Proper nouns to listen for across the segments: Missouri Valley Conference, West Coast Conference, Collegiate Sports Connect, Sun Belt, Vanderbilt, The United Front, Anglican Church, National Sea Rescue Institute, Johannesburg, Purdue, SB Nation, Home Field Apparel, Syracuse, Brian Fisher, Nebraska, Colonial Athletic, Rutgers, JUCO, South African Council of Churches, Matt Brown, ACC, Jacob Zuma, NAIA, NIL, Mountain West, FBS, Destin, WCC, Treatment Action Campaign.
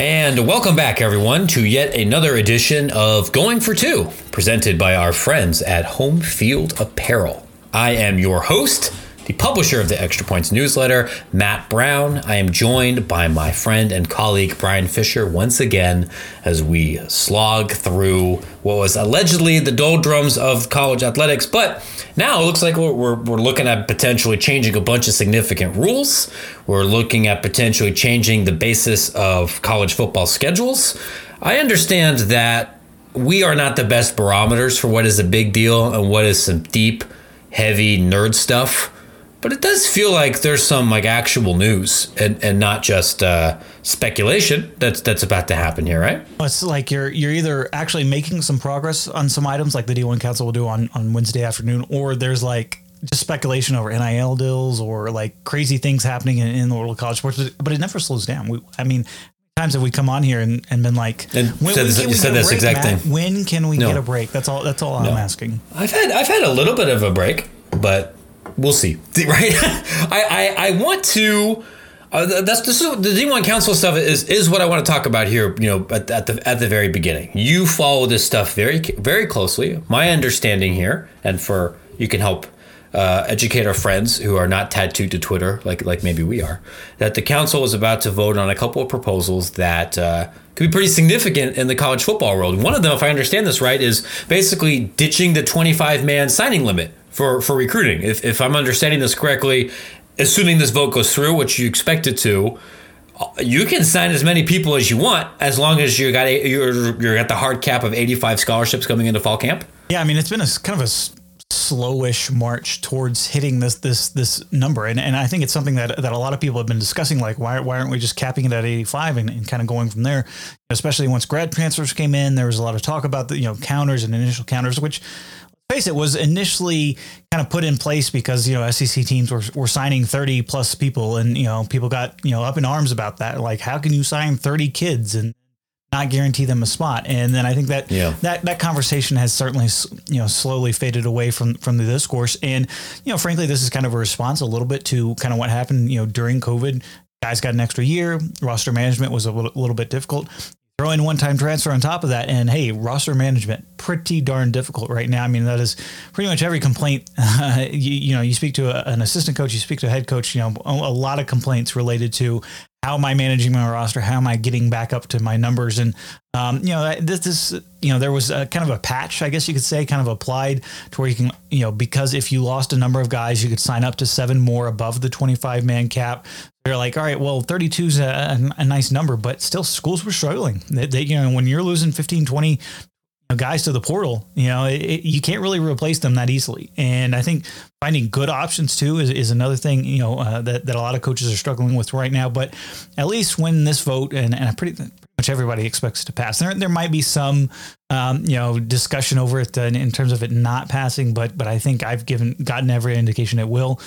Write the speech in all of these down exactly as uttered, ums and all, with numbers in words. And welcome back, everyone, to yet another edition of Going for Two, presented by our friends at Home Field Apparel. I am your host, the publisher of the Extra Points newsletter, Matt Brown. I am joined by my friend and colleague, Brian Fisher, once again, as we slog through what was allegedly the doldrums of college athletics. But now it looks like we're, we're, we're looking at potentially changing a bunch of significant rules. We're looking at potentially changing the basis of college football schedules. I understand that we are not the best barometers for what is a big deal and what is some deep, heavy nerd stuff. But it does feel like there's some like actual news and, and not just uh, speculation that's that's about to happen here, right? It's like you're you're either actually making some progress on some items like the D one Council will do on, on Wednesday afternoon, or there's like just speculation over N I L deals or like crazy things happening in, in the world of college sports. But it never slows down. We, I mean, times have we come on here and, and been like, and when, said, when can we said this break, exact Matt? thing. When can we no. get a break? That's all. That's all no. I'm asking. I've had I've had a little bit of a break, but. We'll see, right? I, I, I want to. Uh, that's this is, the D one Council stuff is is what I want to talk about here. You know, at, at the at the very beginning, you follow this stuff very very closely. My understanding here, and for you can help uh, educate our friends who are not tattooed to Twitter like like maybe we are, that the council is about to vote on a couple of proposals that uh, could be pretty significant in the college football world. One of them, if I understand this right, is basically ditching the twenty-five man signing limit. For, for recruiting, if if I'm understanding this correctly, assuming this vote goes through, which you expect it to, you can sign as many people as you want as long as you got a, you're you're at the hard cap of eighty-five scholarships coming into fall camp. Yeah, I mean it's been a kind of a slowish march towards hitting this this this number, and and I think it's something that that a lot of people have been discussing, like why why aren't we just capping it at eighty-five and, and kind of going from there? Especially once grad transfers came in, there was a lot of talk about the you know counters and initial counters, which. Face it was initially kind of put in place because you know S E C teams were were signing thirty plus people, and you know people got you know up in arms about that. Like, how can you sign thirty kids and not guarantee them a spot? And then I think that yeah. that that conversation has certainly you know slowly faded away from from the discourse. And you know, frankly, this is kind of a response a little bit to kind of what happened you know during COVID. Guys got an extra year. Roster management was a little, little bit difficult. Throw in one-time transfer on top of that, and hey, roster management pretty darn difficult right now. I mean, that is pretty much every complaint. Uh, you, you know, you speak to a, an assistant coach, you speak to a head coach. You know, a lot of complaints related to how am I managing my roster? How am I getting back up to my numbers? And um, you know, this is you know, there was a kind of a patch, I guess you could say, kind of applied to where you can you know, because if you lost a number of guys, you could sign up to seven more above the twenty-five man cap. They're like, all right, well, thirty-two is a, a nice number, but still schools were struggling. They, they, you know, when you're losing fifteen, twenty guys to the portal, you know, it, it, you can't really replace them that easily. And I think finding good options, too, is, is another thing, you know, uh, that, that a lot of coaches are struggling with right now. But at least when this vote and, and I pretty, pretty much everybody expects it to pass, there, there might be some, um, you know, discussion over it in, in terms of it not passing. But but I think I've given gotten every indication it will.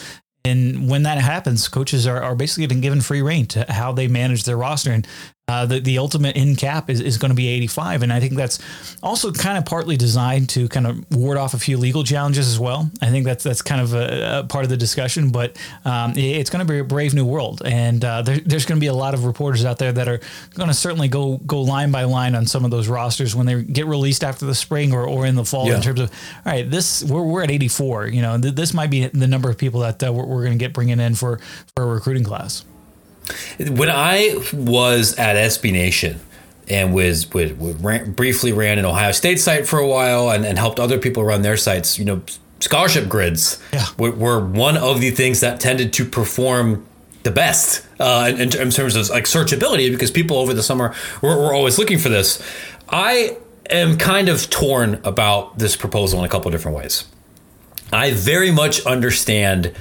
And when that happens, coaches are, are basically been given free rein to how they manage their roster. And uh, the, the ultimate end cap is, is going to be eighty-five. And I think that's also kind of partly designed to kind of ward off a few legal challenges as well. I think that's that's kind of a, a part of the discussion, but um, it, it's going to be a brave new world. And uh, there, there's going to be a lot of reporters out there that are going to certainly go go line by line on some of those rosters when they get released after the spring or, or in the fall yeah. in terms of, all right, this we're, we're at eighty-four. You know, th- this might be the number of people that uh, we're we're going to get bringing in for, for a recruiting class. When I was at S B Nation and was, was, was ran, briefly ran an Ohio State site for a while and, and helped other people run their sites, you know, scholarship grids yeah. were, were one of the things that tended to perform the best uh, in, in terms of like searchability, because people over the summer were, were always looking for this. I am kind of torn about this proposal in a couple of different ways. I very much understand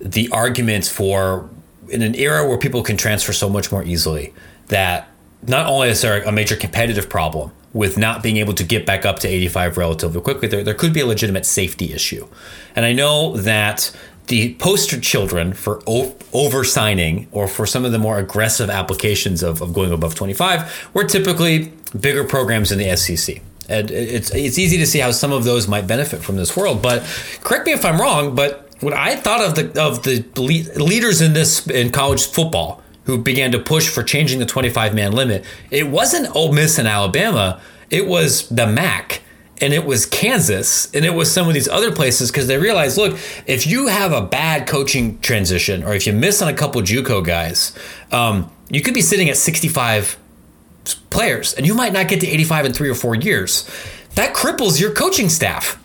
the arguments for in an era where people can transfer so much more easily that not only is there a major competitive problem with not being able to get back up to eighty-five relatively quickly, there, there could be a legitimate safety issue. And I know that the poster children for o- over-signing or for some of the more aggressive applications of, of going above twenty-five were typically bigger programs in the S E C. And it's, it's easy to see how some of those might benefit from this world. But correct me if I'm wrong, but when I thought of the of the leaders in this in college football who began to push for changing the twenty-five man limit. It wasn't Ole Miss and Alabama. It was the M A C, and it was Kansas, and it was some of these other places, because they realized, look, if you have a bad coaching transition, or if you miss on a couple JUCO guys, um, you could be sitting at sixty-five players, and you might not get to eighty-five in three or four years. That cripples your coaching staff.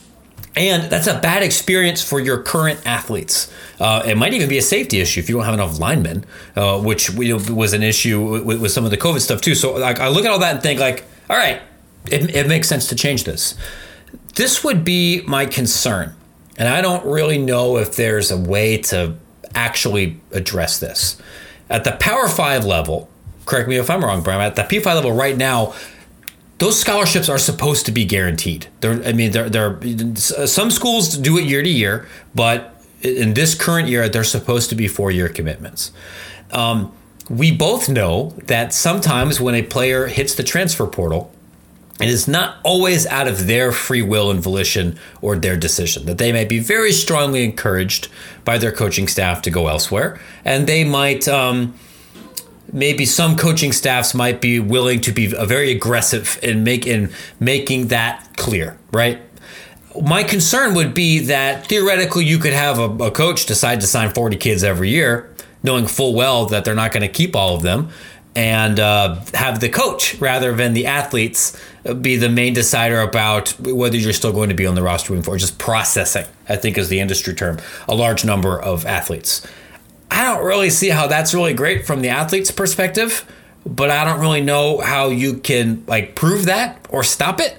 And that's a bad experience for your current athletes. Uh, it might even be a safety issue if you don't have enough linemen, uh, which we, was an issue with, with some of the COVID stuff too. So like, I look at all that and think like, all right, it, it makes sense to change this. This would be my concern. And I don't really know if there's a way to actually address this. At the Power Five level, correct me if I'm wrong, Brian, at the P five level right now, those scholarships are supposed to be guaranteed. They're, I mean, they're, they're, some schools do it year to year, but in this current year, they're supposed to be four-year commitments. Um, we both know that sometimes when a player hits the transfer portal, it is not always out of their free will and volition or their decision, that they may be very strongly encouraged by their coaching staff to go elsewhere, and they might... Um, Maybe some coaching staffs might be willing to be very aggressive in, make, in making that clear, right? My concern would be that theoretically you could have a, a coach decide to sign forty kids every year, knowing full well that they're not going to keep all of them, and uh, have the coach rather than the athletes be the main decider about whether you're still going to be on the roster moving forward. Just processing, I think, is the industry term, a large number of athletes. I don't really see how that's really great from the athlete's perspective, but I don't really know how you can like prove that or stop it.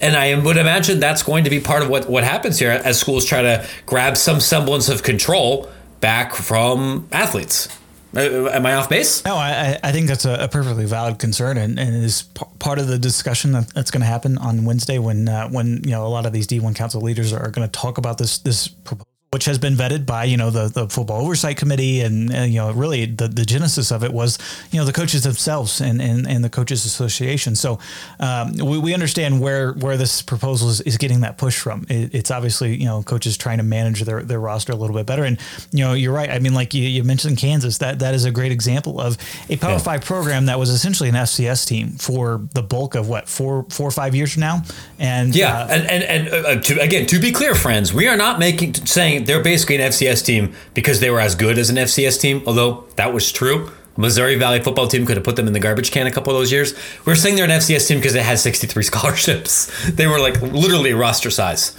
And I would imagine that's going to be part of what, what happens here as schools try to grab some semblance of control back from athletes. Am I off base? No, I, I think that's a, a perfectly valid concern, and, and is p- part of the discussion that, that's going to happen on Wednesday when uh, when you know a lot of these D one Council leaders are going to talk about this this proposal, which has been vetted by, you know, the, the football oversight committee. And, and, you know, really the, the genesis of it was, you know, the coaches themselves and, and, and the coaches association. So um, we, we understand where, where this proposal is, is getting that push from. It, it's obviously, you know, coaches trying to manage their, their roster a little bit better. And, you know, you're right. I mean, like you, you mentioned Kansas, that, that is a great example of a Power yeah. Five program that was essentially an F C S team for the bulk of what, four, four or five years from now. And yeah. Uh, and, and, and uh, to, again, to be clear, friends, we are not making saying, they're basically an F C S team because they were as good as an F C S team, although that was true. Missouri Valley football team could have put them in the garbage can a couple of those years. We're saying they're an F C S team because they had sixty-three scholarships. They were like literally roster size.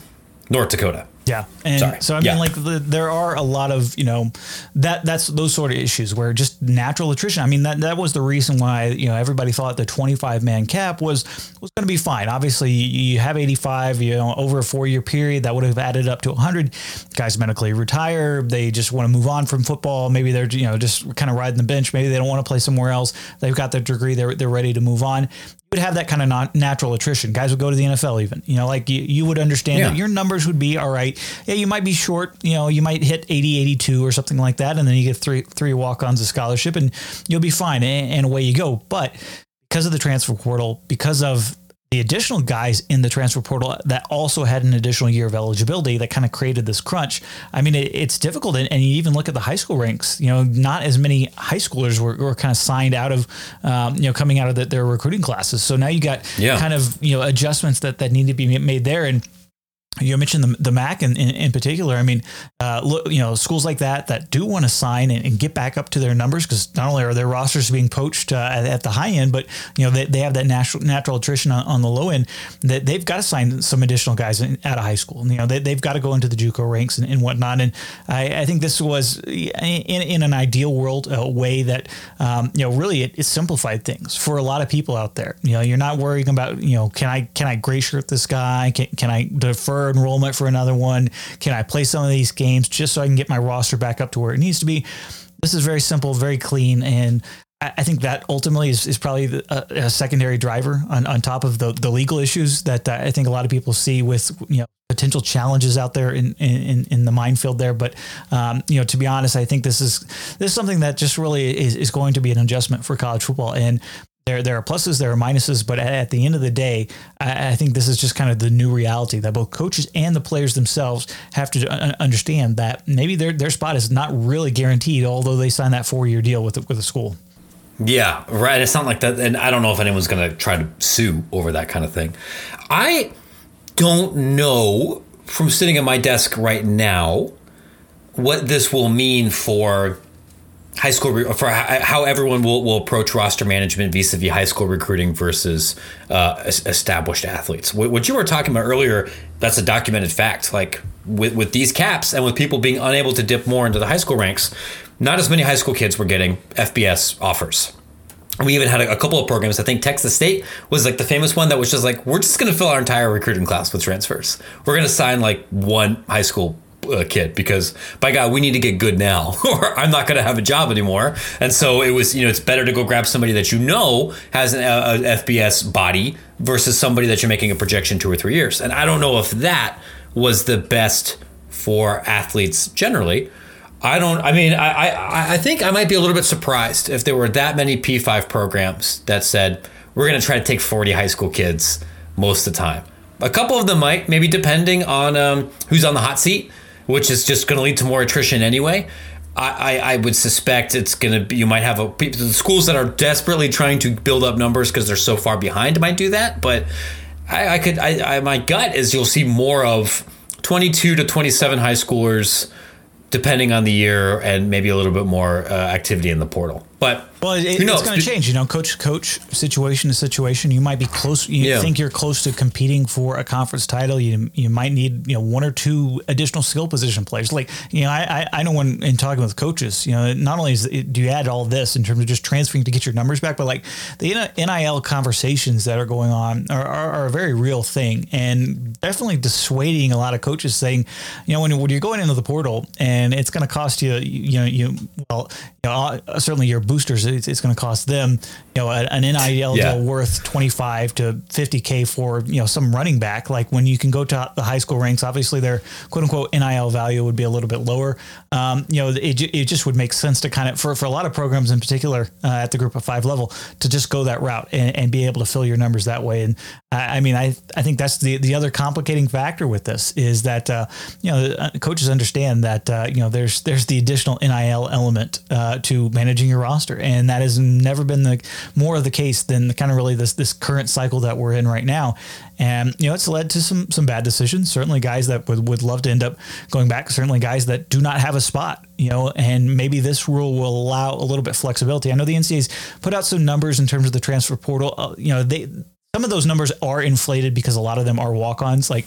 North Dakota. Yeah. And Sorry. so, I mean, yeah. like the, there are a lot of, you know, that that's those sort of issues where just natural attrition. I mean, that, that was the reason why, you know, everybody thought the twenty-five man cap was, was going to be fine. Obviously you have eighty-five, you know, over a four year period that would have added up to one hundred. Guys medically retire. They just want to move on from football. Maybe they're, you know, just kind of riding the bench. Maybe they don't want to play somewhere else. They've got their degree. They're, they're ready to move on. Would have that kind of non- natural attrition. Guys would go to the N F L even, you know, like you, you would understand yeah. that your numbers would be all right. Yeah, you might be short, you know, you might hit eighty, eighty-two or something like that. And then you get three, three walk-ons a scholarship and you'll be fine. And, and away you go. But because of the transfer portal, because of the additional guys in the transfer portal that also had an additional year of eligibility that kind of created this crunch. I mean, it, it's difficult. And, and you even look at the high school ranks, you know, not as many high schoolers were, were kind of signed out of, um, you know, coming out of the, their recruiting classes. So now you got yeah. kind of, you know, adjustments that, that need to be made there. And you mentioned the, the M A C in, in, in particular. I mean, uh, look, you know, schools like that that do want to sign and, and get back up to their numbers because not only are their rosters being poached uh, at, at the high end, but, you know, they, they have that natural natural attrition on, on the low end that they've got to sign some additional guys in, out of high school. And, you know, they, they've got to go into the JUCO ranks and, and whatnot. And I, I think this was in, in an ideal world, a way that, um, you know, really it, it simplified things for a lot of people out there. You know, you're not worrying about, you know, can I can I gray shirt this guy? Can, can I defer enrollment for another one? Can I play some of these games just so I can get my roster back up to where it needs to be? This is very simple, very clean. And I, I think that ultimately is, is probably the, a, a secondary driver on, on top of the, the legal issues that uh, I think a lot of people see with, you know, potential challenges out there in, in, in the minefield there. But, um, you know, to be honest, I think this is, this is something that just really is, is going to be an adjustment for college football. And There, there are pluses, there are minuses, but at the end of the day, I, I think this is just kind of the new reality that both coaches and the players themselves have to understand that maybe their their spot is not really guaranteed, although they sign that four year deal with the, with the school. Yeah, right. It's not like that, and I don't know if anyone's going to try to sue over that kind of thing. I don't know from sitting at my desk right now what this will mean for high school, for how everyone will, will approach roster management vis-a-vis high school recruiting versus uh, established athletes. What you were talking about earlier, that's a documented fact. Like with, with these caps and with people being unable to dip more into the high school ranks, not as many high school kids were getting F B S offers. We even had a couple of programs. I think Texas State was like the famous one that was just like, we're just going to fill our entire recruiting class with transfers. We're going to sign like one high school a kid because by God, we need to get good now or I'm not going to have a job anymore. And so it was, you know, it's better to go grab somebody that, you know, has an a, a F B S body versus somebody that you're making a projection two or three years. And I don't know if that was the best for athletes generally. I don't, I mean, I, I, I think I might be a little bit surprised if there were that many P five programs that said, we're going to try to take forty high school kids most of the time. A couple of them might, maybe depending on um, who's on the hot seat, which is just going to lead to more attrition anyway. I, I, I would suspect it's going to be, you might have a, the schools that are desperately trying to build up numbers because they're so far behind might do that. But I, I could, I, I, my gut is you'll see more of twenty-two to twenty-seven high schoolers depending on the year and maybe a little bit more uh, activity in the portal. But well, it, who knows? It's going to change, you know, coach to coach, situation to situation. You might be close. You yeah. think you're close to competing for a conference title. You you might need, you know, one or two additional skill position players. Like, you know, I, I know when in talking with coaches, you know, not only is it, do you add all this in terms of just transferring to get your numbers back, but like the N I L conversations that are going on are, are, are a very real thing and definitely dissuading a lot of coaches saying, you know, when, when you're going into the portal and it's going to cost you, you know, you well, you know, certainly your boosters, it's, it's going to cost them, you know, an N I L yeah. deal worth twenty-five to fifty K for, you know, some running back. Like when you can go to the high school ranks, obviously their quote unquote N I L value would be a little bit lower. Um, you know, it, it just would make sense to kind of, for, for a lot of programs in particular uh, at the group of five level to just go that route and, and be able to fill your numbers that way. And I, I mean, I, I think that's the, the other complicating factor with this is that, uh, you know, coaches understand that, uh, you know, there's, there's the additional N I L element uh, to managing your roster. And that has never been the more of the case than the kind of really this this current cycle that we're in right now. And, you know, it's led to some some bad decisions, certainly guys that would, would love to end up going back, certainly guys that do not have a spot, you know, and maybe this rule will allow a little bit of flexibility. I know the N C A A's put out some numbers in terms of the transfer portal. Uh, you know, they some of those numbers are inflated because a lot of them are walk-ons. Like,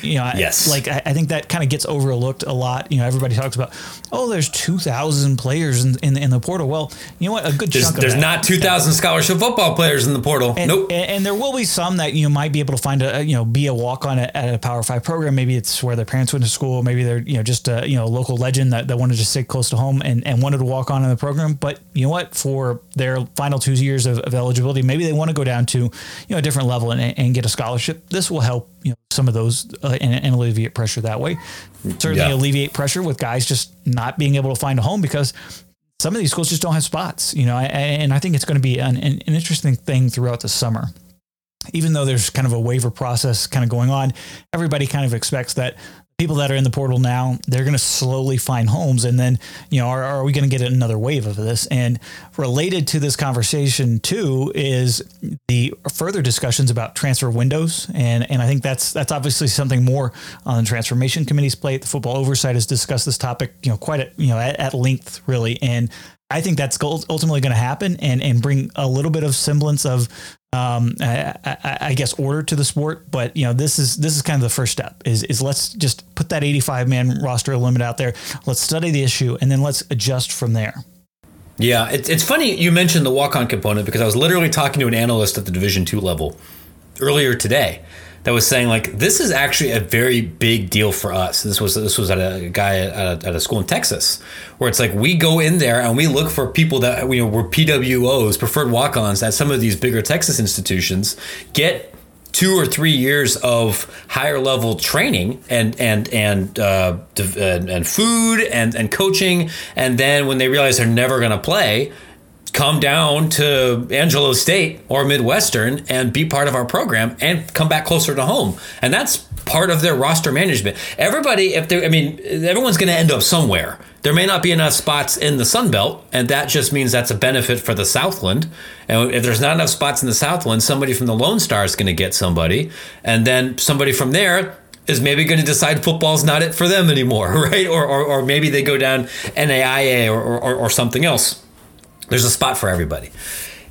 you know, yes. I, like I, I think that kind of gets overlooked a lot. You know, everybody talks about, oh, there's two thousand players in, in, in the portal. Well, you know what? A good there's, chunk of there's that. There's not two thousand scholarship football players in the portal. And, nope. And, and there will be some that you might be able to find a, you know, be a walk-on at, at a Power Five program. Maybe it's where their parents went to school. Maybe they're, you know, just a, you know, local legend that, that wanted to stay close to home and, and wanted to walk on in the program. But you know what? For their final two years of, of eligibility, maybe they want to go down to, you know, different level and, and get a scholarship. This will help, you know, some of those uh, and, and alleviate pressure that way. Certainly yeah. alleviate pressure with guys just not being able to find a home because some of these schools just don't have spots, you know, and I think it's going to be an, an interesting thing throughout the summer. Even though there's kind of a waiver process kind of going on, everybody kind of expects that people that are in the portal now, they're going to slowly find homes. And then, you know, are, are we going to get another wave of this? And related to this conversation too, is the further discussions about transfer windows. And, and I think that's, that's obviously something more on the transformation committee's plate. The football oversight has discussed this topic, you know, quite a, you know, at, at length really. And I think that's ultimately going to happen and, and bring a little bit of semblance of, Um, I, I, I guess order to the sport, but you know, this is, this is kind of the first step is, is let's just put that eighty-five man roster limit out there. Let's study the issue and then let's adjust from there. Yeah. It's, it's funny. You mentioned the walk-on component because I was literally talking to an analyst at the Division two level earlier today that was saying like, this is actually a very big deal for us. This was, this was at a guy at a, at a school in Texas where it's like, we go in there and we look for people that, you know, were P W Os, preferred walk-ons at some of these bigger Texas institutions, get two or three years of higher level training and, and, and, uh, and food and, and coaching. And then when they realize they're never going to play, come down to Angelo State or Midwestern and be part of our program and come back closer to home. And that's part of their roster management. Everybody, if they, I mean, everyone's going to end up somewhere. There may not be enough spots in the Sun Belt, and that just means that's a benefit for the Southland. And if there's not enough spots in the Southland, somebody from the Lone Star is going to get somebody, and then somebody from there is maybe going to decide football's not it for them anymore, right? Or or, or maybe they go down N A I A or, or or something else. There's a spot for everybody.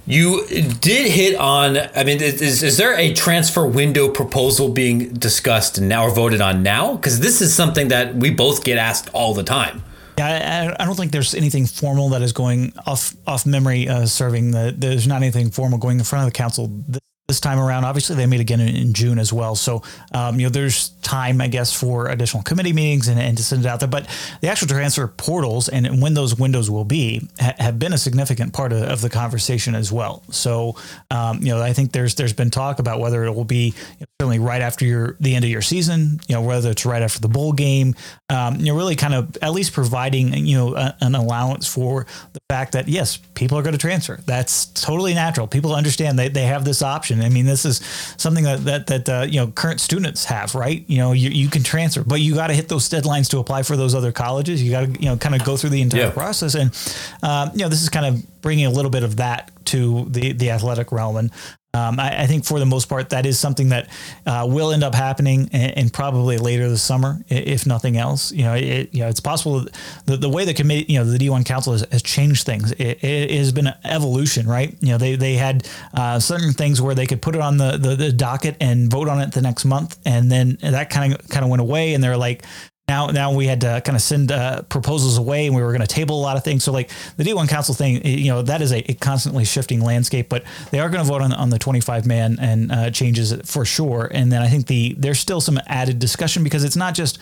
You did hit on, I mean, is is there a transfer window proposal being discussed now or voted on now? Because this is something that we both get asked all the time. Yeah, I, I don't think there's anything formal that is going off off memory uh, serving. The, there's not anything formal going in front of the council this, this time around. Obviously, they meet again in, in June as well. So, um, you know, there's time, I guess, for additional committee meetings and, and to send it out there. But the actual transfer portals and when those windows will be ha- have been a significant part of, of the conversation as well. So, um, you know, I think there's there's been talk about whether it will be certainly right after your the end of your season, you know, whether it's right after the bowl game, um, you know, really kind of at least providing, you know, a, an allowance for the fact that, yes, people are going to transfer. That's totally natural. People understand they, they have this option. I mean, this is something that, that, that uh, you know, current students have, right? You know, you, you can transfer, but you got to hit those deadlines to apply for those other colleges. You got to, you know, kind of go through the entire yeah. process. And, um, you know, this is kind of bringing a little bit of that to the, the athletic realm. And, Um, I, I think for the most part, that is something that uh, will end up happening and, and probably later this summer, if nothing else. You know, it, you know it's possible that the, the way the committee, you know, the D one Council has, has changed things. It, it has been an evolution, right? You know, they they had uh, certain things where they could put it on the, the, the docket and vote on it the next month. And then that kind of kind of went away. And they're like, Now, now we had to kind of send uh, proposals away, and we were going to table a lot of things. So, like the D one Council thing, you know, that is a, a constantly shifting landscape. But they are going to vote on on the twenty-five man and uh, changes for sure. And then I think the there's still some added discussion because it's not just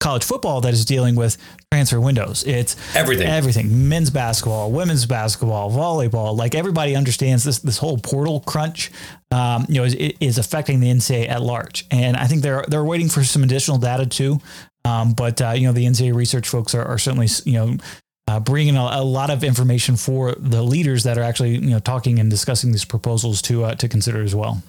college football that is dealing with transfer windows. It's everything, everything, men's basketball, women's basketball, volleyball. Like everybody understands this, this whole portal crunch, um, you know, is, is affecting the N C A A at large. And I think they're they're waiting for some additional data too. Um, but, uh, you know, the N C A A research folks are, are certainly, you know, uh, bringing a, a lot of information for the leaders that are actually, you know, talking and discussing these proposals to uh, to consider as well.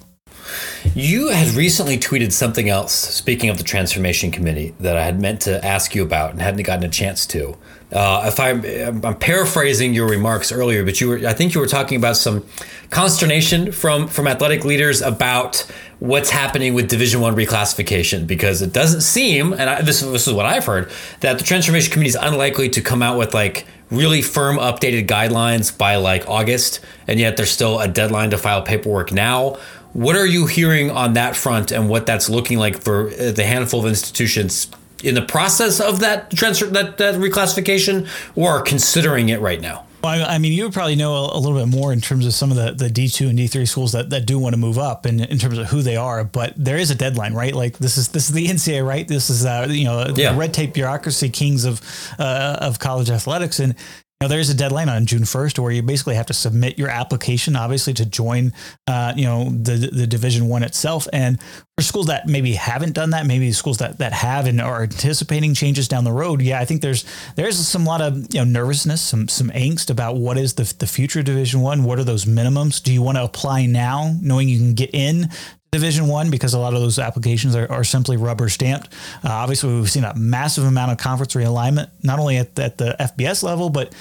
You had recently tweeted something else, speaking of the transformation committee, that I had meant to ask you about and hadn't gotten a chance to. Uh, if I'm, I'm paraphrasing your remarks earlier, but you were, I think you were talking about some consternation from, from athletic leaders about what's happening with Division I reclassification, because it doesn't seem, and I, this, this is what I've heard, that the transformation committee is unlikely to come out with like really firm updated guidelines by like August, and yet there's still a deadline to file paperwork now. What are you hearing on that front and what that's looking like for the handful of institutions in the process of that transfer, that, that reclassification, or are considering it right now? Well, I, I mean, you would probably know a, a little bit more in terms of some of the, the D two and D three schools that, that do want to move up in, in terms of who they are. But there is a deadline, right? Like this is this is the N C A A, right? This is, uh, you know, yeah. the red tape bureaucracy kings of uh, of college athletics. And now, there's a deadline on June first where you basically have to submit your application, obviously, to join, uh, you know, the the Division I itself. And for schools that maybe haven't done that, maybe schools that, that have and are anticipating changes down the road. Yeah, I think there's there's some lot of you know nervousness, some some angst about what is the the future Division I. What are those minimums? Do you want to apply now, knowing you can get in Division I, because a lot of those applications are, are simply rubber stamped. Uh, obviously, we've seen a massive amount of conference realignment, not only at, at the F B S level, but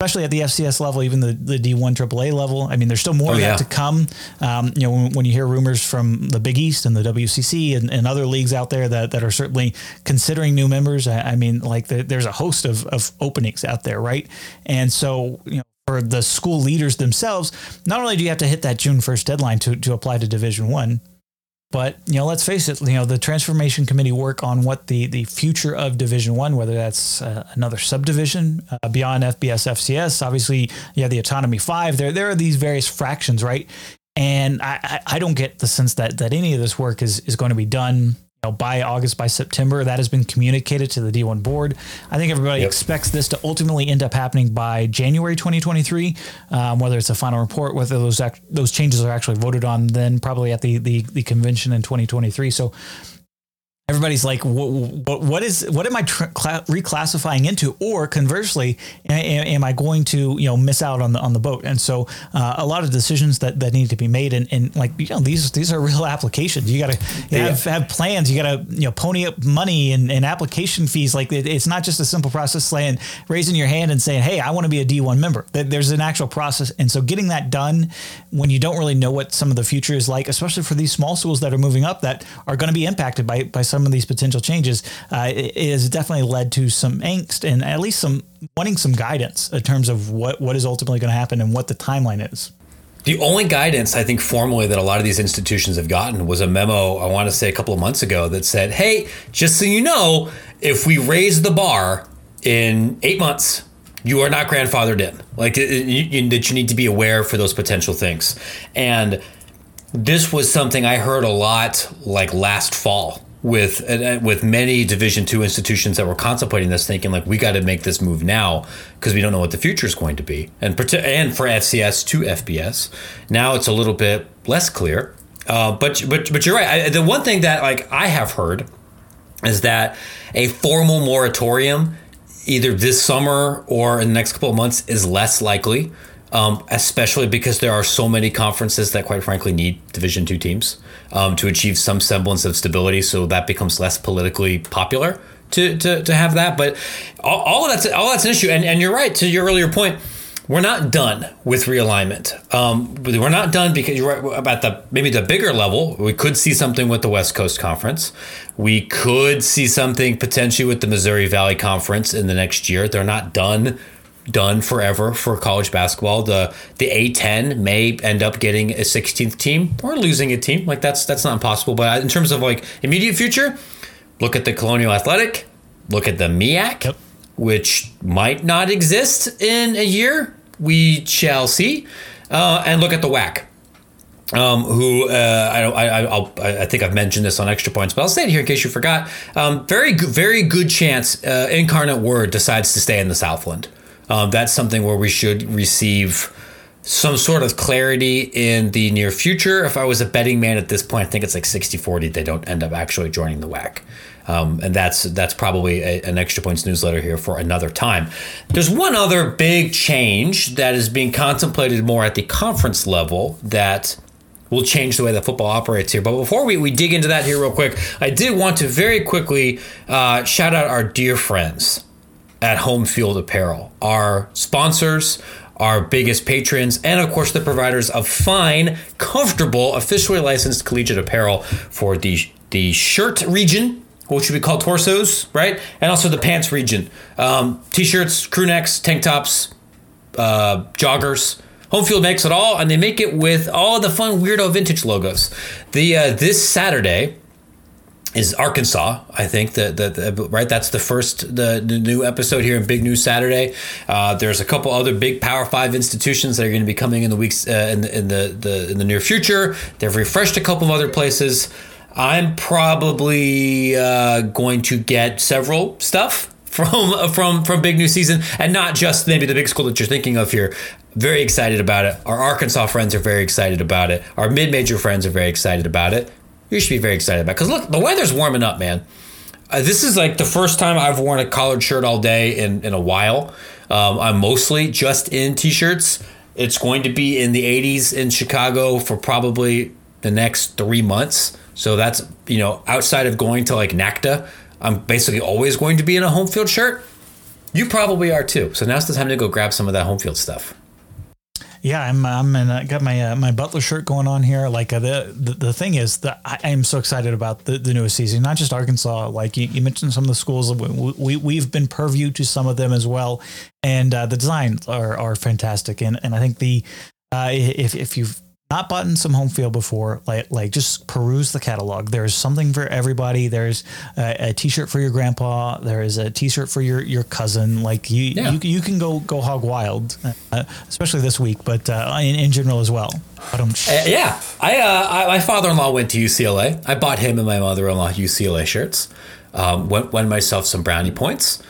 especially at the F C S level, even the, the D one triple A level. I mean, there's still more oh, of yeah. that to come. Um, you know, when, when you hear rumors from the Big East and the W C C and, and other leagues out there that, that are certainly considering new members, I, I mean, like the, there's a host of, of openings out there, right? And so, you know, for the school leaders themselves, not only do you have to hit that June first deadline to, to apply to Division I, but, you know, let's face it, you know, the transformation committee work on what the, the future of Division I, whether that's uh, another subdivision uh, beyond F B S, F C S, obviously, you have the Autonomy Five there. There are these various fractions, right? And I, I don't get the sense that that any of this work is, is going to be done, you know, by August, by September. That has been communicated to the D one board. I think everybody yep. expects this to ultimately end up happening by January twenty twenty-three, um, whether it's a final report, whether those act- those changes are actually voted on then probably at the, the, the convention in twenty twenty-three. So everybody's like, what, what is, what am I tr- cl- reclassifying into? Or conversely, am, am I going to, you know, miss out on the, on the boat? And so uh, a lot of decisions that, that need to be made. And, and like, you know, these, these are real applications. You got to yeah. have, have plans. You got to, you know, pony up money and, and application fees. Like it, it's not just a simple process saying, raising your hand and saying, hey, I want to be a D one member. There's an actual process. And so getting that done when you don't really know what some of the future is like, especially for these small schools that are moving up that are going to be impacted by, by some of these potential changes, uh, it, it has definitely led to some angst and at least some wanting some guidance in terms of what, what is ultimately going to happen and what the timeline is. The only guidance I think formally that a lot of these institutions have gotten was a memo, I want to say a couple of months ago, that said, hey, just so you know, if we raise the bar in eight months, you are not grandfathered in. Like that you, you, you need to be aware for those potential things. And this was something I heard a lot like last fall with uh, with many Division two institutions that were contemplating this, thinking like, we got to make this move now because we don't know what the future is going to be. And, and for F C S to F B S, now it's a little bit less clear. Uh, but but but you're right. I, the one thing that like I have heard is that a formal moratorium either this summer or in the next couple of months is less likely, um, especially because there are so many conferences that quite frankly need Division two teams um, to achieve some semblance of stability. So that becomes less politically popular to to, to have that. But all, all of that's all that's an issue. And, and you're right, to your earlier point, we're not done with realignment. Um, we're not done because you're right about the maybe the bigger level. We could see something with the West Coast Conference. We could see something potentially with the Missouri Valley Conference in the next year. They're not done, done forever for college basketball. The the A ten may end up getting a sixteenth team or losing a team. Like that's that's not impossible. But in terms of like immediate future, look at the Colonial Athletic. Look at the M E A C, yep. which might not exist in a year. We shall see, uh, and look at the W A C, um, who uh, I, I, I'll, I think I've mentioned this on Extra Points, but I'll say it here in case you forgot. Um, very, good, very good chance uh, Incarnate Word decides to stay in the Southland. Um, that's something where we should receive some sort of clarity in the near future. If I was a betting man at this point, I think it's like sixty forty they don't end up actually joining the W A C. Um, and that's that's probably a, an Extra Points newsletter here for another time. There's one other big change that is being contemplated more at the conference level that will change the way that football operates here. But before we, we dig into that here real quick, I did want to very quickly uh, shout out our dear friends at Home Field Apparel, our sponsors, our biggest patrons, and of course the providers of fine, comfortable, officially licensed collegiate apparel for the, the shirt region, which we call torsos, right? And also the pants region. Um, t-shirts, crew necks, tank tops, uh, joggers. Home Field makes it all, and they make it with all the fun weirdo vintage logos. The uh, this Saturday is Arkansas, I think, the, the, the, right? That's the first, the, the new episode here in Big News Saturday. Uh, there's a couple other big Power Five institutions that are going to be coming in the weeks, uh, in, the, in, the, the, in the near future. They've refreshed a couple of other places. I'm probably uh, going to get several stuff from from from Big New Season, and not just maybe the big school that you're thinking of here. Very excited about it. Our Arkansas friends are very excited about it. Our mid-major friends are very excited about it. You should be very excited about it. Because look, the weather's warming up, man. Uh, this is like the first time I've worn a collared shirt all day in, in a while. Um, I'm mostly just in T-shirts. It's going to be in the eighties in Chicago for probably the next three months. So that's, you know, outside of going to like NACTA, I'm basically always going to be in a Home Field shirt. You probably are too. So now's the time to go grab some of that Home Field stuff. Yeah, I'm. I'm. In, I got my uh, my Butler shirt going on here. Like uh, the, the the thing is that I, I am so excited about the, the newest season. Not just Arkansas. Like you, you mentioned, some of the schools we, we we've been purview to some of them as well, and uh, the designs are are fantastic. And and I think the uh, if if you've not bought in some Home Field before, like like just peruse the catalog. There's something for everybody. There's a, a t-shirt for your grandpa. There is a t-shirt for your, your cousin. Like you, yeah. you you can go go hog wild, uh, especially this week, but uh, in, in general as well. But I'm sh- uh, yeah, I, uh, I my father-in-law went to U C L A. I bought him and my mother-in-law U C L A shirts. Um, went won myself some brownie points.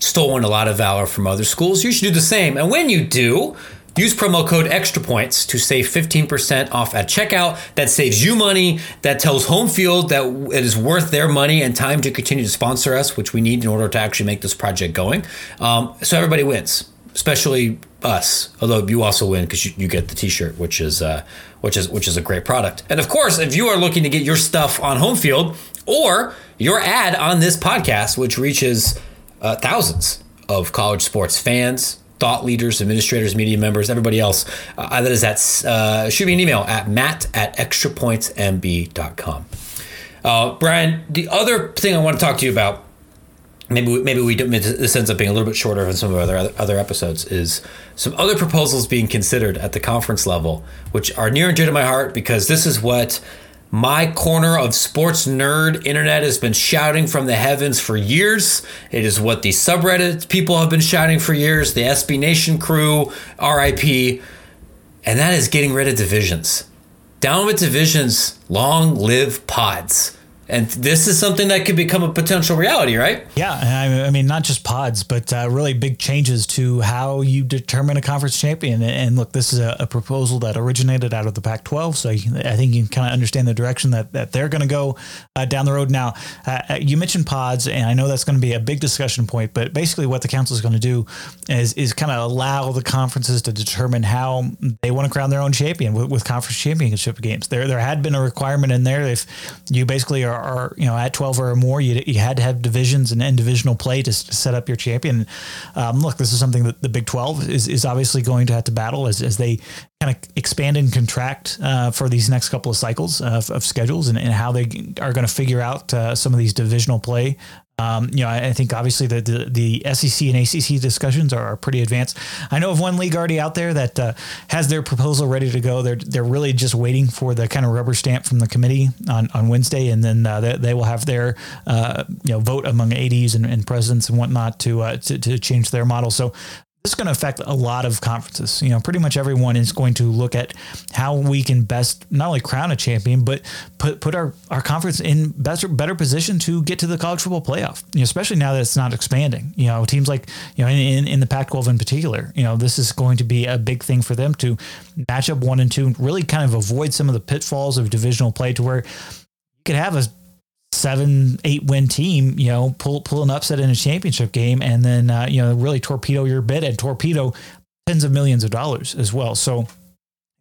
Stolen a lot of valor from other schools. You should do the same. And when you do, Use promo code Extra Points to save fifteen percent off at checkout. That saves you money. That tells Home Field that it is worth their money and time to continue to sponsor us, which we need in order to actually make this project going. Um, so everybody wins, especially us. Although you also win because you, you get the T-shirt, which is uh, which is which is a great product. And of course, if you are looking to get your stuff on Home Field or your ad on this podcast, which reaches uh, thousands of college sports fans, thought leaders, administrators, media members, everybody else, uh, that is at, uh, shoot me an email at matt at extrapointsmb.com. Uh, Brian, the other thing I want to talk to you about, maybe we, maybe we do, this ends up being a little bit shorter than some of our other, other episodes, is some other proposals being considered at the conference level, which are near and dear to my heart because this is what my corner of sports nerd internet has been shouting from the heavens for years. It is what the subreddit people have been shouting for years, the S B Nation crew, R I P, and that is getting rid of divisions. Down with divisions, long live pods. And this is something that could become a potential reality, right? Yeah. I mean, not just pods, but uh, really big changes to how you determine a conference champion. And look, this is a, a proposal that originated out of the Pac twelve. So you, I think you can kind of understand the direction that, that they're going to go uh, down the road. Now, uh, you mentioned pods, and I know that's going to be a big discussion point, but basically what the council is going to do is, is kind of allow the conferences to determine how they want to crown their own champion with, with conference championship games. There, there had been a requirement in there. If you basically are, Or, you know, at twelve or more, you, you had to have divisions and, and divisional play to, s- to set up your champion. Um, look, this is something that the Big twelve is, is obviously going to have to battle as, as they kind of expand and contract uh, for these next couple of cycles of, of schedules and, and how they are going to figure out uh, some of these divisional play. Um, you know, I, I think obviously the, the the S E C and A C C discussions are, are pretty advanced. I know of one league already out there that uh, has their proposal ready to go. They're they're really just waiting for the kind of rubber stamp from the committee on, on Wednesday, and then uh, they, they will have their uh, you know vote among A Ds and, and presidents and whatnot to, uh, to to change their model. So this is going to affect a lot of conferences. You know, pretty much everyone is going to look at how we can best not only crown a champion, but put put our, our conference in better better position to get to the college football playoff. You know, especially now that it's not expanding. You know, teams like you know in, in, in the Pac twelve in particular. You know, this is going to be a big thing for them to match up one and two and really kind of avoid some of the pitfalls of divisional play, to where you could have a seven, eight win team, you know, pull, pull an upset in a championship game and then, uh, you know, really torpedo your bid and torpedo tens of millions of dollars as well. So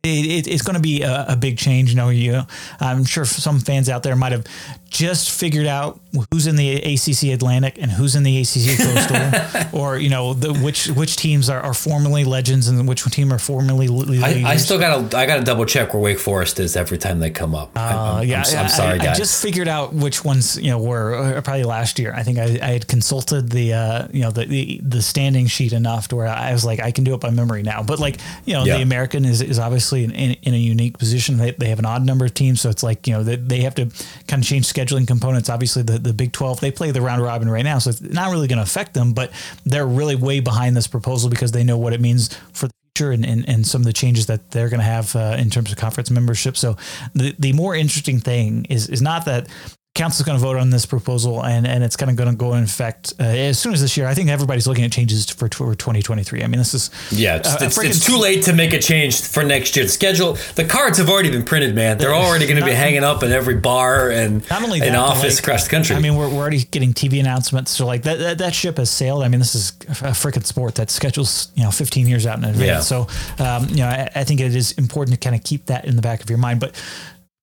it, it, it's going to be a, a big change. You know, you, I'm sure some fans out there might have just figured out who's in the A C C Atlantic and who's in the A C C Coastal, or, you know, the, which which teams are, are formerly legends and which team are formerly leaders. I, I still got to I got to double check where Wake Forest is every time they come up. Uh, I'm, I'm, yeah, I'm, I'm sorry, I, guys. I just figured out which ones, you know, were probably last year. I think I, I had consulted the, uh, you know, the, the the standing sheet enough to where I was like, I can do it by memory now. But like, you know, yeah. The American is, is obviously in, in, in a unique position. They, they have an odd number of teams. So it's like, you know, they, they have to kind of change scheduling components. Obviously, the the Big twelve, they play the round robin right now, so it's not really going to affect them, but they're really way behind this proposal because they know what it means for the future and, and, and some of the changes that they're going to have uh, in terms of conference membership. So the, the more interesting thing is is not that council is going to vote on this proposal and, and it's kind of going to go in effect uh, as soon as this year. I think everybody's looking at changes for, for twenty twenty-three. I mean, this is yeah, it's, a, it's, a it's too late to make a change for next year. The schedule, the cards have already been printed, man. They're already going to be hanging up in every bar and not only that, an office like, across the country. I mean, we're, we're already getting T V announcements. So like that, that, that ship has sailed. I mean, this is a freaking sport that schedules, you know, fifteen years out in advance. Yeah. So, um, you know, I, I think it is important to kind of keep that in the back of your mind, but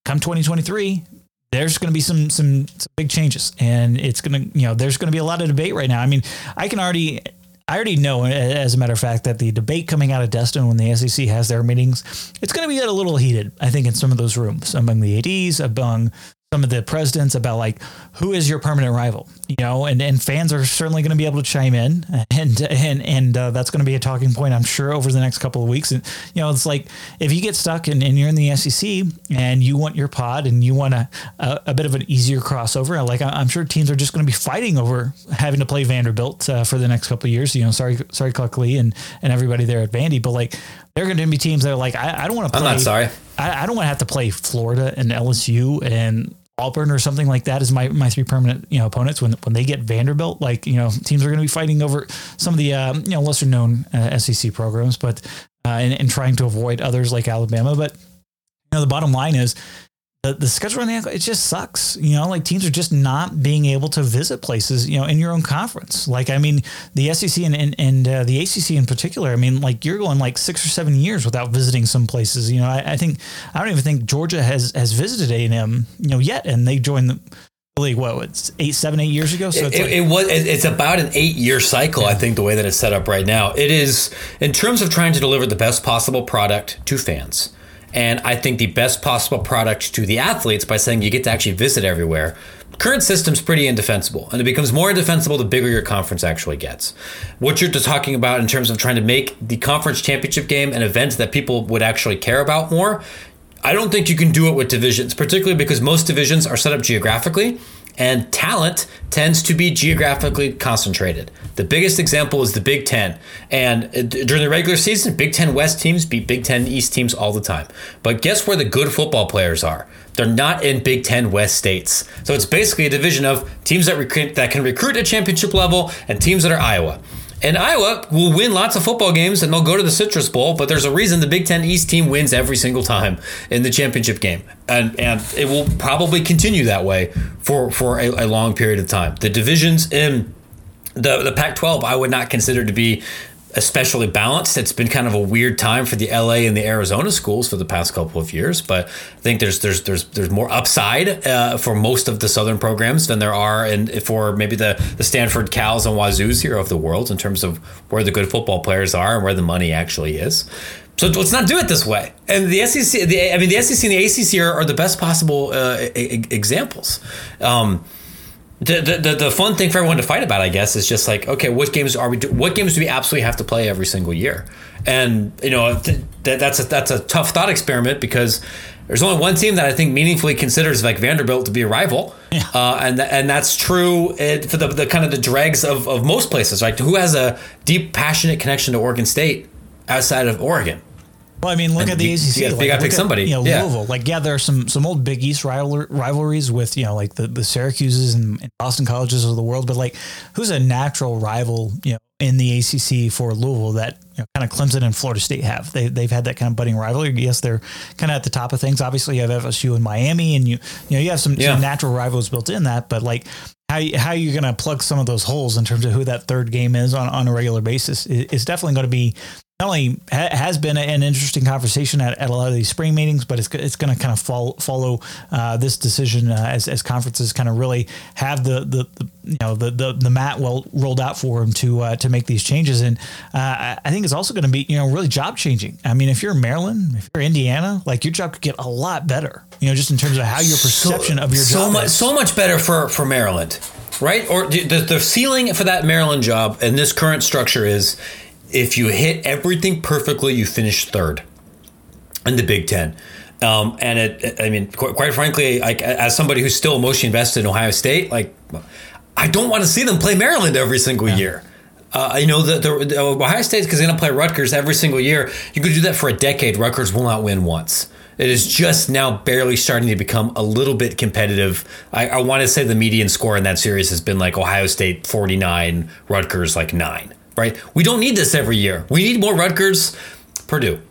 come twenty twenty-three, there's going to be some, some some big changes, and it's going to, you know, there's going to be a lot of debate right now. I mean, I can already, I already know, as a matter of fact, that the debate coming out of Destin when the S E C has their meetings, it's going to be a little heated, I think, in some of those rooms among the A Ds, among some of the presidents, about like, who is your permanent rival, you know, and, and fans are certainly going to be able to chime in, and, and, and uh, that's going to be a talking point, I'm sure, over the next couple of weeks. And, you know, it's like, if you get stuck and, and you're in the S E C and you want your pod and you want a, a, a bit of an easier crossover, like, I'm sure teams are just going to be fighting over having to play Vanderbilt uh, for the next couple of years, you know, sorry, sorry, Cluck Lee and, and everybody there at Vandy, but like, they're going to be teams that are like, I, I don't want to play. I'm not sorry. I, I don't want to have to play Florida and L S U and Auburn or something like that as my, my three permanent, you know, opponents. When when they get Vanderbilt, like, you know, teams are going to be fighting over some of the, um, you know, lesser known uh, S E C programs, but uh, and, and trying to avoid others like Alabama. But you know, the bottom line is the, the schedule, it just sucks. You know, like teams are just not being able to visit places, you know, in your own conference. Like, I mean, the S E C and, and, and uh, the A C C in particular, I mean, like you're going like six or seven years without visiting some places. You know, I, I think, I don't even think Georgia has, has visited A and M, you know, yet. And they joined the league, what, it's eight, seven, eight years ago. So it's it, like, it was, it's about an eight year cycle. Yeah. I think the way that it's set up right now, it is in terms of trying to deliver the best possible product to fans. And I think the best possible product to the athletes by saying you get to actually visit everywhere. Current system's pretty indefensible, and it becomes more indefensible the bigger your conference actually gets. What you're just talking about in terms of trying to make the conference championship game an event that people would actually care about more, I don't think you can do it with divisions, particularly because most divisions are set up geographically, and talent tends to be geographically concentrated. The biggest example is the Big Ten. And during the regular season, Big Ten West teams beat Big Ten East teams all the time. But guess where the good football players are? They're not in Big Ten West states. So it's basically a division of teams that recruit, that can recruit at championship level, and teams that are Iowa. And Iowa will win lots of football games, and they'll go to the Citrus Bowl, but there's a reason the Big Ten East team wins every single time in the championship game. And and it will probably continue that way for, for a, a long period of time. The divisions in the, the Pac twelve I would not consider to be especially balanced. It's been kind of a weird time for the L A and the Arizona schools for the past couple of years, but I think there's there's there's there's more upside uh, for most of the Southern programs than there are in for maybe the, the Stanford, Cal's, and Wazoos here of the world in terms of where the good football players are and where the money actually is. So let's not do it this way. And the S E C, the, I mean, the S E C and the A C C are, are the best possible uh, e- examples. Um, The, the the fun thing for everyone to fight about, I guess, is just like, okay, what games are we? Do, what games do we absolutely have to play every single year? And you know, th- that's a, that's a tough thought experiment because there's only one team that I think meaningfully considers like Vanderbilt to be a rival, yeah. uh, and th- and that's true it, for the, the kind of the dregs of, of most places. Right? Who has a deep, passionate connection to Oregon State outside of Oregon? Well, I mean, look and at the you, A C C. You got to like, pick somebody. You know, yeah. Louisville. Like, yeah, there are some some old Big East rival, rivalries with, you know, like the, the Syracuses and, and Boston Colleges of the world. But, like, who's a natural rival, you know, in the A C C for Louisville that you know, kind of Clemson and Florida State have? They, they've had that kind of budding rivalry. Yes, they're kind of at the top of things. Obviously, you have F S U and Miami, and, you you know, you have some, yeah. some natural rivals built in that. But, like, how, how are you going to plug some of those holes in terms of who that third game is on, on a regular basis? It, it's definitely going to be – not only ha- has been an interesting conversation at, at a lot of these spring meetings, but it's it's going to kind of follow, follow uh, this decision uh, as as conferences kind of really have the, the the you know the the the mat well rolled out for them to uh, to make these changes. And uh, I think it's also going to be you know really job changing. I mean, if you're in Maryland, if you're in Indiana, like your job could get a lot better. You know, just in terms of how your perception so, of your job so much is. so much better for for Maryland, right? Or the the ceiling for that Maryland job in this current structure is, if you hit everything perfectly, you finish third in the Big Ten. Um, and it, I mean, quite, quite frankly, like as somebody who's still emotionally invested in Ohio State, like I don't want to see them play Maryland every single yeah. year. Uh, you know, the, the, the Ohio State is going to play Rutgers every single year. You could do that for a decade. Rutgers will not win once. It is just now barely starting to become a little bit competitive. I, I want to say the median score in that series has been like Ohio State forty-nine, Rutgers like nine. Right, we don't need this every year. We need more Rutgers, Purdue,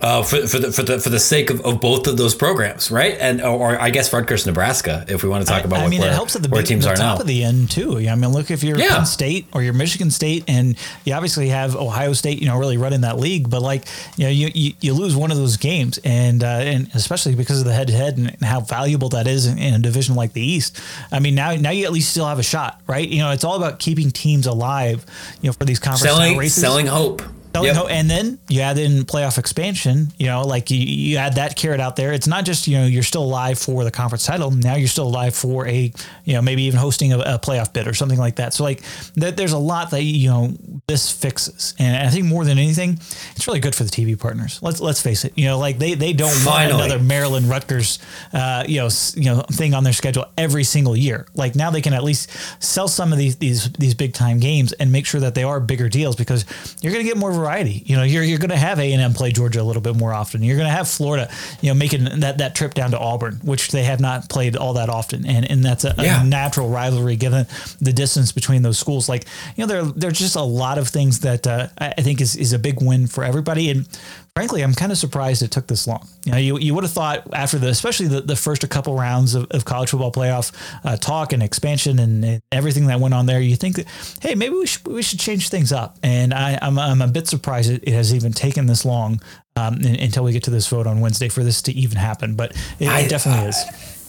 uh, for for the for the for the sake of, of both of those programs, right? And or, or I guess Rutgers, Nebraska, if we want to talk I, about. I what, mean, where, it helps at the, big, teams the are top now. Of the end too. I mean, look, if you're yeah. Penn State or you're Michigan State, and you obviously have Ohio State, you know, really running that league. But like, you know, you you, you lose one of those games, and uh, and especially because of the head to head and how valuable that is in, in a division like the East. I mean, now now you at least still have a shot, right? You know, it's all about keeping teams alive, you know, for these conference selling, races. Selling hope. Yep. And then you add in playoff expansion, you know, like you, you add that carrot out there. It's not just, you know, you're still alive for the conference title. Now you're still alive for a, you know, maybe even hosting a, a playoff bid or something like that. So like th- there's a lot that, you know, this fixes. And I think more than anything, it's really good for the T V partners. Let's, let's face it. You know, like they, they don't Finally. want another Maryland Rutgers, uh, you know, s- you know, thing on their schedule every single year. Like now they can at least sell some of these, these, these big time games and make sure that they are bigger deals because you're going to get more of a variety. You know, you're you're going to have A and M play Georgia a little bit more often. You're going to have Florida, you know, making that, that trip down to Auburn, which they have not played all that often. And and that's a, yeah. a natural rivalry given the distance between those schools. Like, you know, there there's just a lot of things that uh, I think is, is a big win for everybody. And frankly, I'm kind of surprised it took this long. You know, you, you would have thought after the, especially the, the first couple rounds of, of college football playoff uh, talk and expansion and, and everything that went on there, you think that, hey, maybe we should, we should change things up. And I, I'm, I'm a bit surprised it, it has even taken this long um, in, until we get to this vote on Wednesday for this to even happen. But it, I, it definitely uh, is.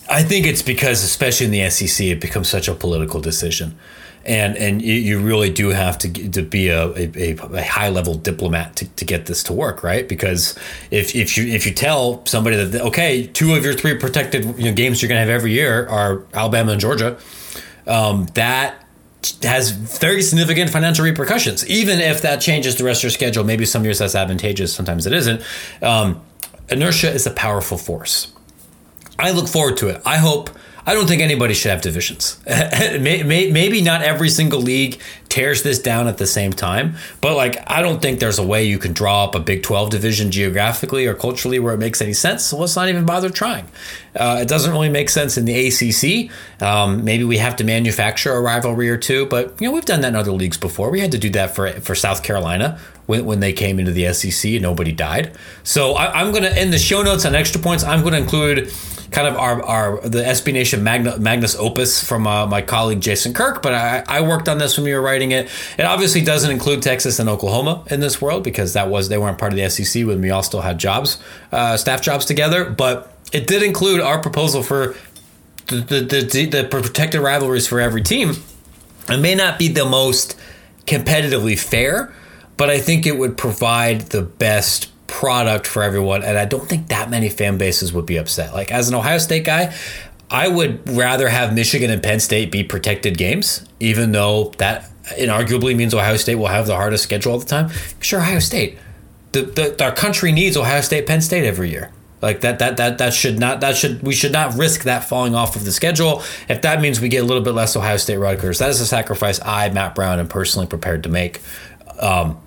I think it's because, especially in the S E C, it becomes such a political decision. And and you, you really do have to to be a, a, a high level diplomat to, to get this to work, right? Because if if you if you tell somebody that, okay, two of your three protected you know, games you're going to have every year are Alabama and Georgia, um, that has very significant financial repercussions. Even if that changes the rest of your schedule, maybe some years that's advantageous, sometimes it isn't. Um, inertia is a powerful force. I look forward to it. I hope. I don't think anybody should have divisions. Maybe not every single league tears this down at the same time, but like I don't think there's a way you can draw up a Big twelve division geographically or culturally where it makes any sense. So let's not even bother trying. Uh, it doesn't really make sense in the A C C. Um, maybe we have to manufacture a rivalry or two, but you know we've done that in other leagues before. We had to do that for for South Carolina when when they came into the S E C and nobody died. So I, I'm going to end the show notes on Extra Points. I'm going to include kind of our, our the S B Nation magna, magnus opus from uh, my colleague Jason Kirk, but I, I worked on this when we were writing it. It obviously doesn't include Texas and Oklahoma in this world because that was they weren't part of the S E C when we all still had jobs, uh, staff jobs together. But it did include our proposal for the the, the the protected rivalries for every team. It may not be the most competitively fair, but I think it would provide the best product for everyone, and I don't think that many fan bases would be upset. Like, as an Ohio State guy, I would rather have Michigan and Penn State be protected games, even though that inarguably means Ohio State will have the hardest schedule all the time. Sure, Ohio State. The, the our country needs Ohio State, Penn State every year. Like that, that, that, that should not, that should, we should not risk that falling off of the schedule. If that means we get a little bit less Ohio State Rutgers, that is a sacrifice I, Matt Brown, am personally prepared to make. Um,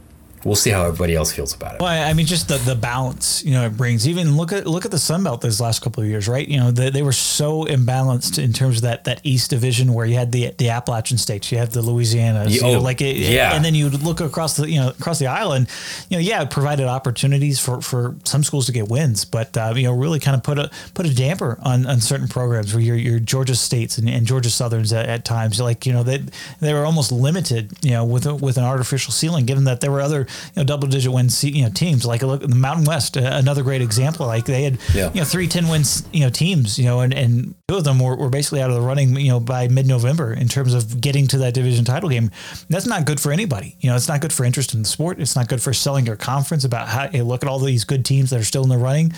We'll see how everybody else feels about it. Well, I mean, just the, the balance, you know, it brings. Even look at look at the Sun Belt these last couple of years, right? You know, they, they were so imbalanced in terms of that, that East Division where you had the the Appalachian states, you had the Louisianas, you oh, know, like it, yeah. And then you would look across the you know across the aisle, and you know, yeah, it provided opportunities for, for some schools to get wins, but uh, you know, really kind of put a put a damper on, on certain programs where your your Georgia States and, and Georgia Southerns at, at times, like you know, they they were almost limited, you know, with a, with an artificial ceiling, given that there were other You know, double-digit win you know, teams like look the Mountain West, uh, another great example. Like they had, yeah. you know, three ten wins, you know, teams, you know, and, and two of them were, were basically out of the running, you know, by mid-November in terms of getting to that division title game. That's not good for anybody. You know, it's not good for interest in the sport. It's not good for selling your conference about how hey, look at all these good teams that are still in the running.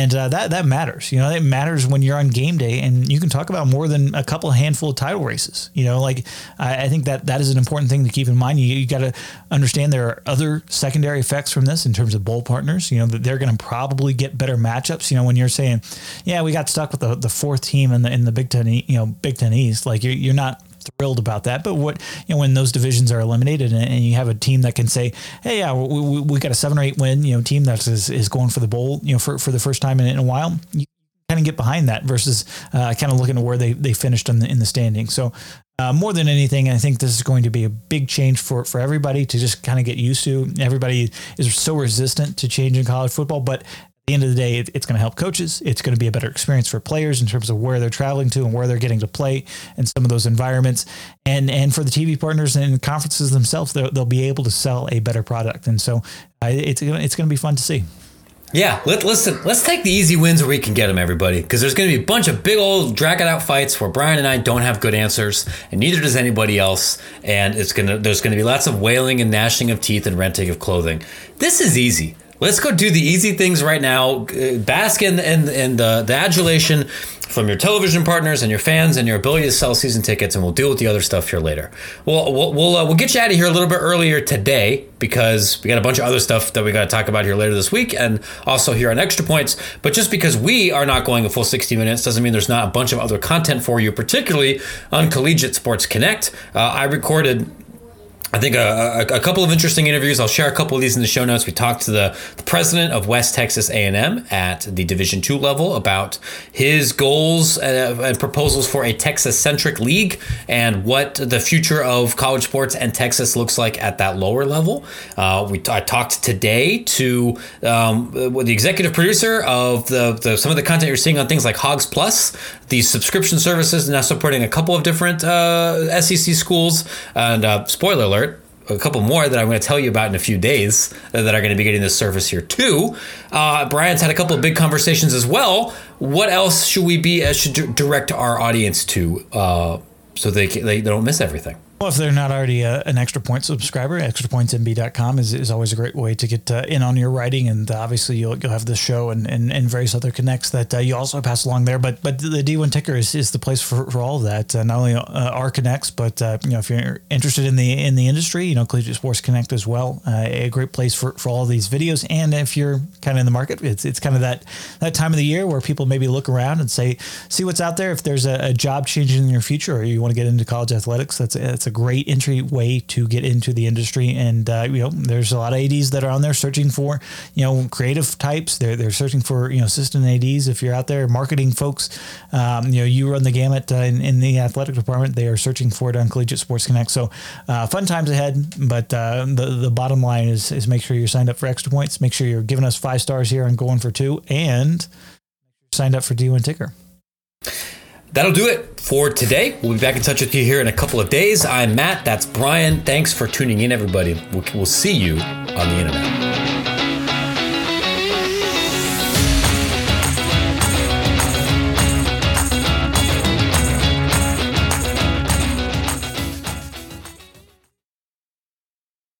And uh, that that matters, you know. It matters when you're on game day, and you can talk about more than a couple handful of title races. You know, like I, I think that that is an important thing to keep in mind. You, you got to understand there are other secondary effects from this in terms of bowl partners. You know that they're going to probably get better matchups. You know, when you're saying, yeah, we got stuck with the, the fourth team in the in the Big Ten, you know, Big Ten East. Like you're you're not thrilled about that, but what you know when those divisions are eliminated and, and you have a team that can say, hey, yeah, we, we, we got a seven or eight win, you know, team that is, is going for the bowl, you know, for, for the first time in, in a while, you kind of get behind that versus uh, kind of looking at where they, they finished in the in the standing. So uh, more than anything, I think this is going to be a big change for, for everybody to just kind of get used to. Everybody is so resistant to change in college football, but at the end of the day, it's going to help coaches. It's going to be a better experience for players in terms of where they're traveling to and where they're getting to play and some of those environments. And and for the T V partners and conferences themselves, they'll, they'll be able to sell a better product. And so uh, it's, it's going to be fun to see. Yeah, let, listen, let's take the easy wins where we can get them, everybody, because there's going to be a bunch of big old drag-it-out fights where Brian and I don't have good answers, and neither does anybody else, and it's going to there's going to be lots of wailing and gnashing of teeth and renting of clothing. This is easy. Let's go do the easy things right now. Bask in, in, in the, the adulation from your television partners and your fans and your ability to sell season tickets, and we'll deal with the other stuff here later. We'll we'll we'll, uh, we'll get you out of here a little bit earlier today because we got a bunch of other stuff that we got to talk about here later this week and also here on Extra Points. But just because we are not going a full sixty minutes doesn't mean there's not a bunch of other content for you, particularly on Collegiate Sports Connect. Uh, I recorded I think a, a, a couple of interesting interviews. I'll share a couple of these in the show notes. We talked to the, the president of West Texas A and M at the Division two level about his goals and, and proposals for a Texas-centric league and what the future of college sports and Texas looks like at that lower level. Uh, we I talked today to um, the executive producer of the, the some of the content you're seeing on things like Hogs Plus, the subscription services now supporting a couple of different uh, S E C schools. And uh, spoiler alert, a couple more that I'm going to tell you about in a few days that are going to be getting this service here too. Uh, Brian's had a couple of big conversations as well. What else should we be, uh, should direct our audience to uh, so they, they don't miss everything? Well, if they're not already a, an Extra Points subscriber, extra points m b dot com is, is always a great way to get uh, in on your writing. And uh, obviously you'll you'll have this show and, and, and various other connects that uh, you also pass along there. But but the D one Ticker is, is the place for, for all of that. Uh, not only uh, our connects, but uh, you know, if you're interested in the in the industry, you know, Collegiate Sports Connect as well, uh, a great place for, for all of these videos. And if you're kind of in the market, it's it's kind of that, that time of the year where people maybe look around and say, see what's out there. If there's a, a job changing in your future or you want to get into college athletics, that's it's a great entry way to get into the industry. And, uh, you know, there's a lot of A Ds that are on there searching for, you know, creative types. They're, they're searching for, you know, assistant A Ds. If you're out there, marketing folks, um, you know, you run the gamut uh, in, in the athletic department. They are searching for it on Collegiate Sports Connect. So uh, fun times ahead. But uh, the, the bottom line is, is make sure you're signed up for Extra Points. Make sure you're giving us five stars here and going for two and signed up for D one Ticker. That'll do it for today. We'll be back in touch with you here in a couple of days. I'm Matt. That's Brian. Thanks for tuning in, everybody. We'll see you on the internet.